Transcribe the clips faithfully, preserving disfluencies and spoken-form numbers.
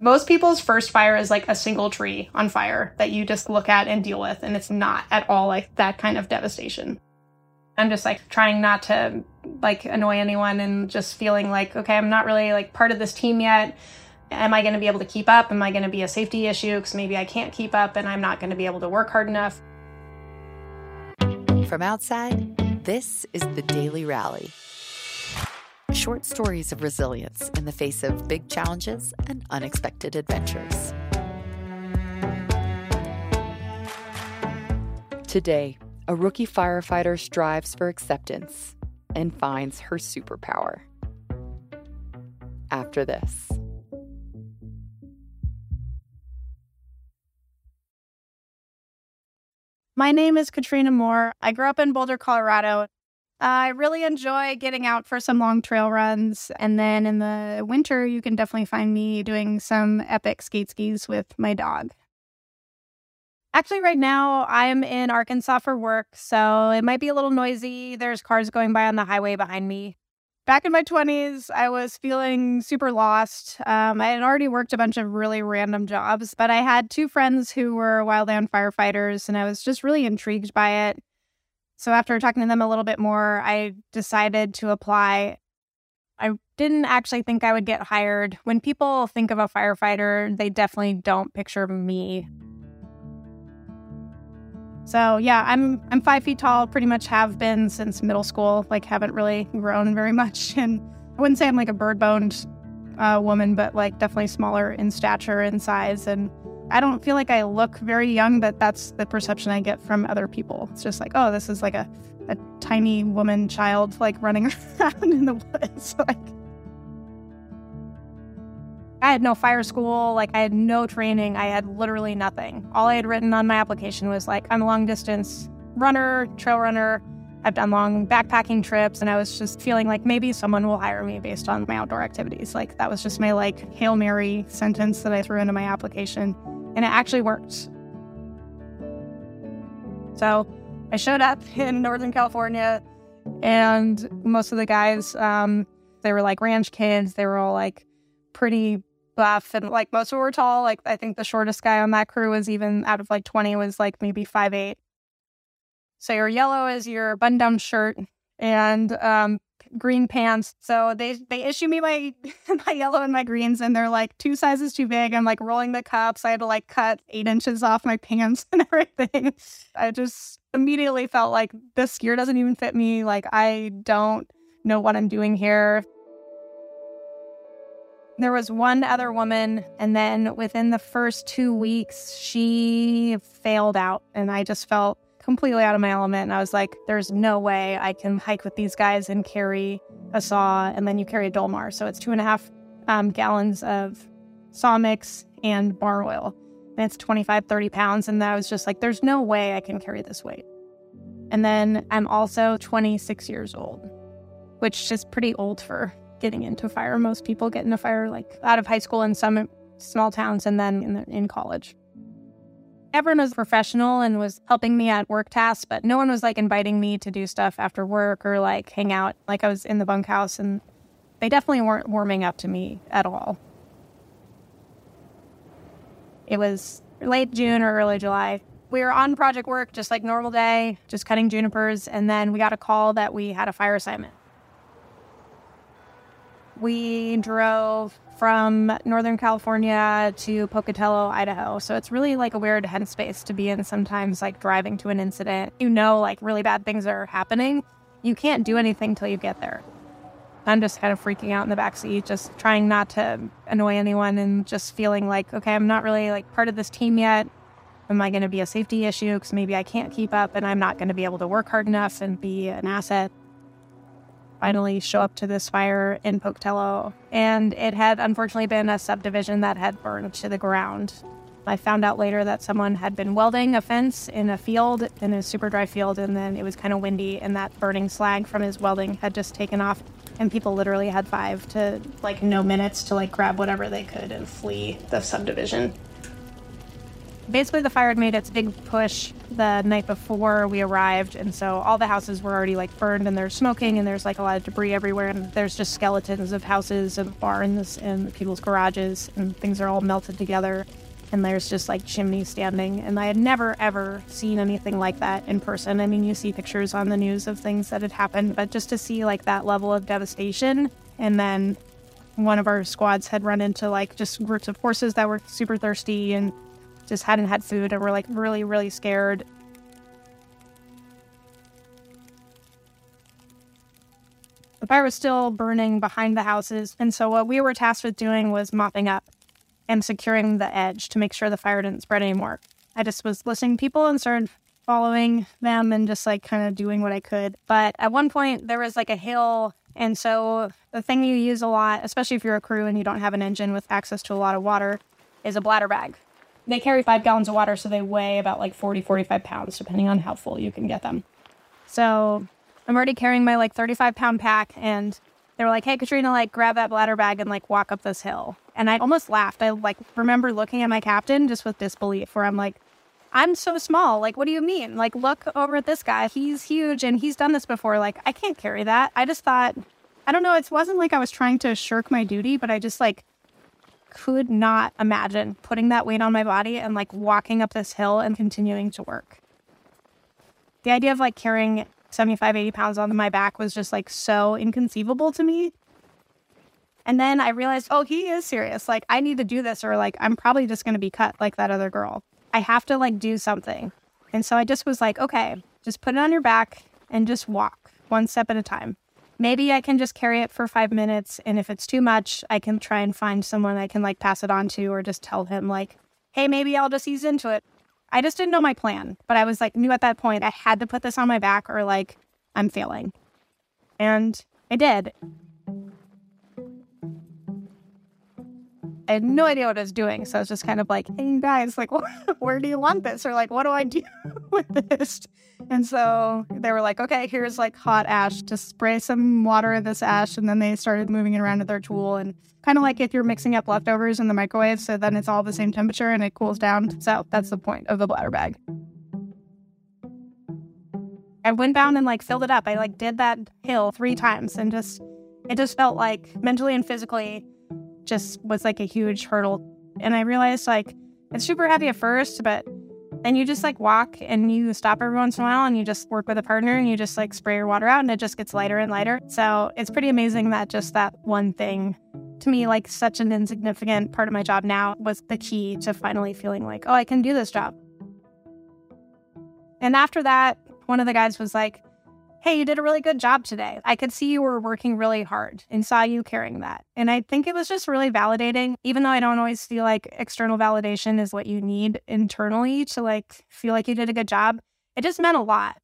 Most people's first fire is like a single tree on fire that you just look at and deal with, and it's not at all like that kind of devastation. I'm just like trying not to like annoy anyone and just feeling like, okay, I'm not really like part of this team yet. Am I going to be able to keep up? Am I going to be a safety issue? Because maybe I can't keep up and I'm not going to be able to work hard enough. From outside, this is The Daily Rally. Short stories of resilience in the face of big challenges and unexpected adventures. Today, a rookie firefighter strives for acceptance and finds her superpower. After this. My name is Katrina Mohr. I grew up in Boulder, Colorado. Uh, I really enjoy getting out for some long trail runs. And then in the winter, you can definitely find me doing some epic skate skis with my dog. Actually, right now, I'm in Arkansas for work, so it might be a little noisy. There's cars going by on the highway behind me. Back in my twenties, I was feeling super lost. Um, I had already worked a bunch of really random jobs, but I had two friends who were wildland firefighters, and I was just really intrigued by it. So after talking to them a little bit more, I decided to apply. I didn't actually think I would get hired. When people think of a firefighter, they definitely don't picture me. So yeah, I'm I'm five feet tall, pretty much have been since middle school, like haven't really grown very much. And I wouldn't say I'm like a bird-boned uh, woman, but like definitely smaller in stature and size. And I don't feel like I look very young, but that's the perception I get from other people. It's just like, oh, this is like a, a tiny woman child like running around in the woods. Like, I had no fire school, like I had no training, I had literally nothing. All I had written on my application was like, I'm a long distance runner, trail runner, I've done long backpacking trips, and I was just feeling like maybe someone will hire me based on my outdoor activities. Like that was just my like Hail Mary sentence that I threw into my application, and it actually worked. So I showed up in Northern California, and most of the guys, um, they were like ranch kids, they were all like pretty buff, and like most of them were tall. Like I think the shortest guy on that crew was even out of like twenty was like maybe five eight. So your yellow is your button-down shirt and um green pants. So they they issue me my my yellow and my greens, and they're like two sizes too big. I'm like rolling the cups. I had to like cut eight inches off my pants and everything. I just immediately felt like this gear doesn't even fit me. Like I don't know what I'm doing here. There was one other woman, and then within the first two weeks, she failed out, and I just felt completely out of my element. And I was like, there's no way I can hike with these guys and carry a saw, and then you carry a Dolmar. So it's two and a half um, gallons of saw mix and barn oil, and it's twenty-five, thirty pounds. And I was just like, there's no way I can carry this weight. And then I'm also twenty-six years old, which is pretty old for getting into fire. Most people get into fire like out of high school in some small towns, and then in, the, in college. Everyone was professional and was helping me at work tasks, but no one was like inviting me to do stuff after work or like hang out. Like I was in the bunkhouse, and they definitely weren't warming up to me at all. It was late June or early July. We were on project work, just like normal day, just cutting junipers, and then we got a call that we had a fire assignment. We drove from Northern California to Pocatello, Idaho. So it's really like a weird headspace to be in sometimes, like driving to an incident. You know, like really bad things are happening. You can't do anything till you get there. I'm just kind of freaking out in the backseat, just trying not to annoy anyone and just feeling like, okay, I'm not really like part of this team yet. Am I going to be a safety issue? Because maybe I can't keep up and I'm not going to be able to work hard enough and be an asset. Finally show up to this fire in Pocatello, and it had unfortunately been a subdivision that had burned to the ground. I found out later that someone had been welding a fence in a field, in a super dry field, and then it was kind of windy, and that burning slag from his welding had just taken off, and people literally had five to like no minutes to like grab whatever they could and flee the subdivision. basically the fire had made its big push the night before we arrived, and so all the houses were already like burned and they're smoking and there's like a lot of debris everywhere, and there's just skeletons of houses and barns and people's garages, and things are all melted together, and there's just like chimneys standing. And I had never ever seen anything like that in person. I mean, you see pictures on the news of things that had happened, but just to see like that level of devastation. And then one of our squads had run into like just groups of horses that were super thirsty and just hadn't had food, and were like really, really scared. The fire was still burning behind the houses, and so what we were tasked with doing was mopping up and securing the edge to make sure the fire didn't spread anymore. I just was listening to people and started following them and just like kind of doing what I could. But at one point there was like a hill, and so the thing you use a lot, especially if you're a crew and you don't have an engine with access to a lot of water, is a bladder bag. They carry five gallons of water, so they weigh about like forty, forty-five pounds, depending on how full you can get them. So I'm already carrying my like thirty-five pound pack, and they were like, hey, Katrina, like grab that bladder bag and like walk up this hill. And I almost laughed. I like remember looking at my captain just with disbelief, where I'm like, I'm so small. Like, what do you mean? Like, look over at this guy. He's huge and he's done this before. Like, I can't carry that. I just thought, I don't know. It wasn't like I was trying to shirk my duty, but I just like, could not imagine putting that weight on my body and like walking up this hill and continuing to work. The idea of like carrying seventy-five, eighty pounds on my back was just like so inconceivable to me. And then I realized, oh, he is serious. Like, I need to do this, or like, I'm probably just going to be cut like that other girl. I have to like do something. And so I just was like, okay, just put it on your back and just walk one step at a time. Maybe I can just carry it for five minutes, and if it's too much, I can try and find someone I can, like, pass it on to, or just tell him, like, hey, maybe I'll just ease into it. I just didn't know my plan, but I was, like, knew at that point I had to put this on my back or, like, I'm failing. And I did. I had no idea what I was doing, so I was just kind of like, hey, guys, like, where do you want this? Or, like, what do I do with this? And so they were like, okay, here's like hot ash. Just spray some water of this ash. And then they started moving it around with their tool. And kind of like if you're mixing up leftovers in the microwave, so then it's all the same temperature and it cools down. So that's the point of the bladder bag. I went down and like filled it up. I like did that hill three times and just, it just felt like mentally and physically just was like a huge hurdle. And I realized like it's super heavy at first, but and you just like walk and you stop every once in a while and you just work with a partner and you just like spray your water out and it just gets lighter and lighter. So it's pretty amazing that just that one thing, to me, like such an insignificant part of my job now, was the key to finally feeling like, oh, I can do this job. And after that, one of the guys was like, hey, you did a really good job today. I could see you were working really hard and saw you carrying that. And I think it was just really validating, even though I don't always feel like external validation is what you need internally to like feel like you did a good job. It just meant a lot.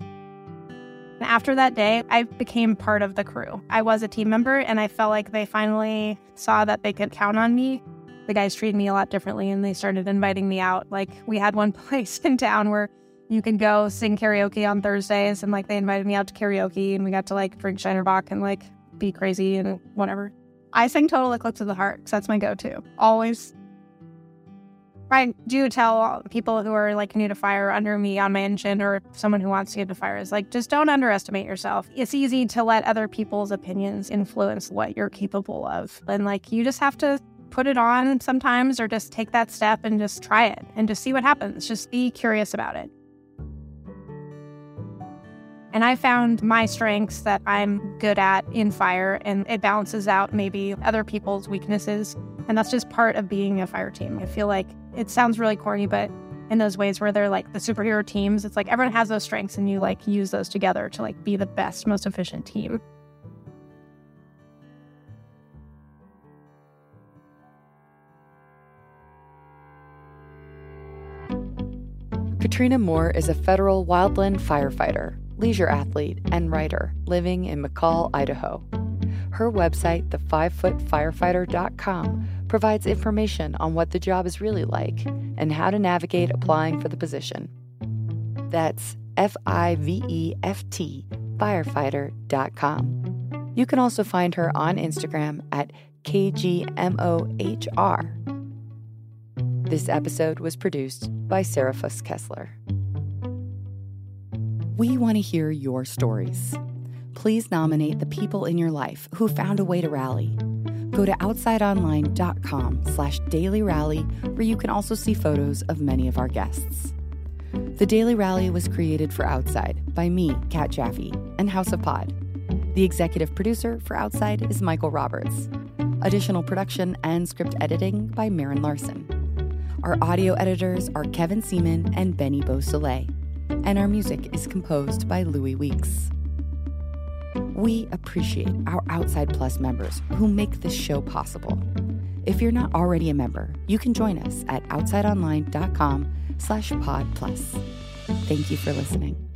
And after that day, I became part of the crew. I was a team member, and I felt like they finally saw that they could count on me. The guys treated me a lot differently, and they started inviting me out. Like, we had one place in town where you could go sing karaoke on Thursdays, and like they invited me out to karaoke, and we got to like drink Scheiner Bach and like be crazy and whatever. I sing Total Eclipse of the Heart because that's my go-to, always. I do tell people who are like new to fire under me on my engine, or someone who wants to get to fire, is like, just don't underestimate yourself. It's easy to let other people's opinions influence what you're capable of, and like you just have to put it on sometimes, or just take that step and just try it and just see what happens. Just be curious about it. And I found my strengths that I'm good at in fire, and it balances out maybe other people's weaknesses. And that's just part of being a fire team. I feel like it sounds really corny, but in those ways where they're like the superhero teams, it's like everyone has those strengths, and you like use those together to like be the best, most efficient team. Katrina Mohr is a federal wildland firefighter, leisure athlete, and writer living in McCall, Idaho. Her website, the five foot firefighter dot com, provides information on what the job is really like and how to navigate applying for the position. That's F I V E F T, firefighter dot com. You can also find her on Instagram at K G M O H R. This episode was produced by Sarah Kessler. We want to hear your stories. Please nominate the people in your life who found a way to rally. Go to outsideonline.com slash daily rally, where you can also see photos of many of our guests. The Daily Rally was created for Outside by me, Kat Jaffe, and House of Pod. The executive producer for Outside is Michael Roberts. Additional production and script editing by Marin Larson. Our audio editors are Kevin Seaman and Benny Beausoleil. And our music is composed by Louis Weeks. We appreciate our Outside Plus members who make this show possible. If you're not already a member, you can join us at outsideonline.com slash pod plus. Thank you for listening.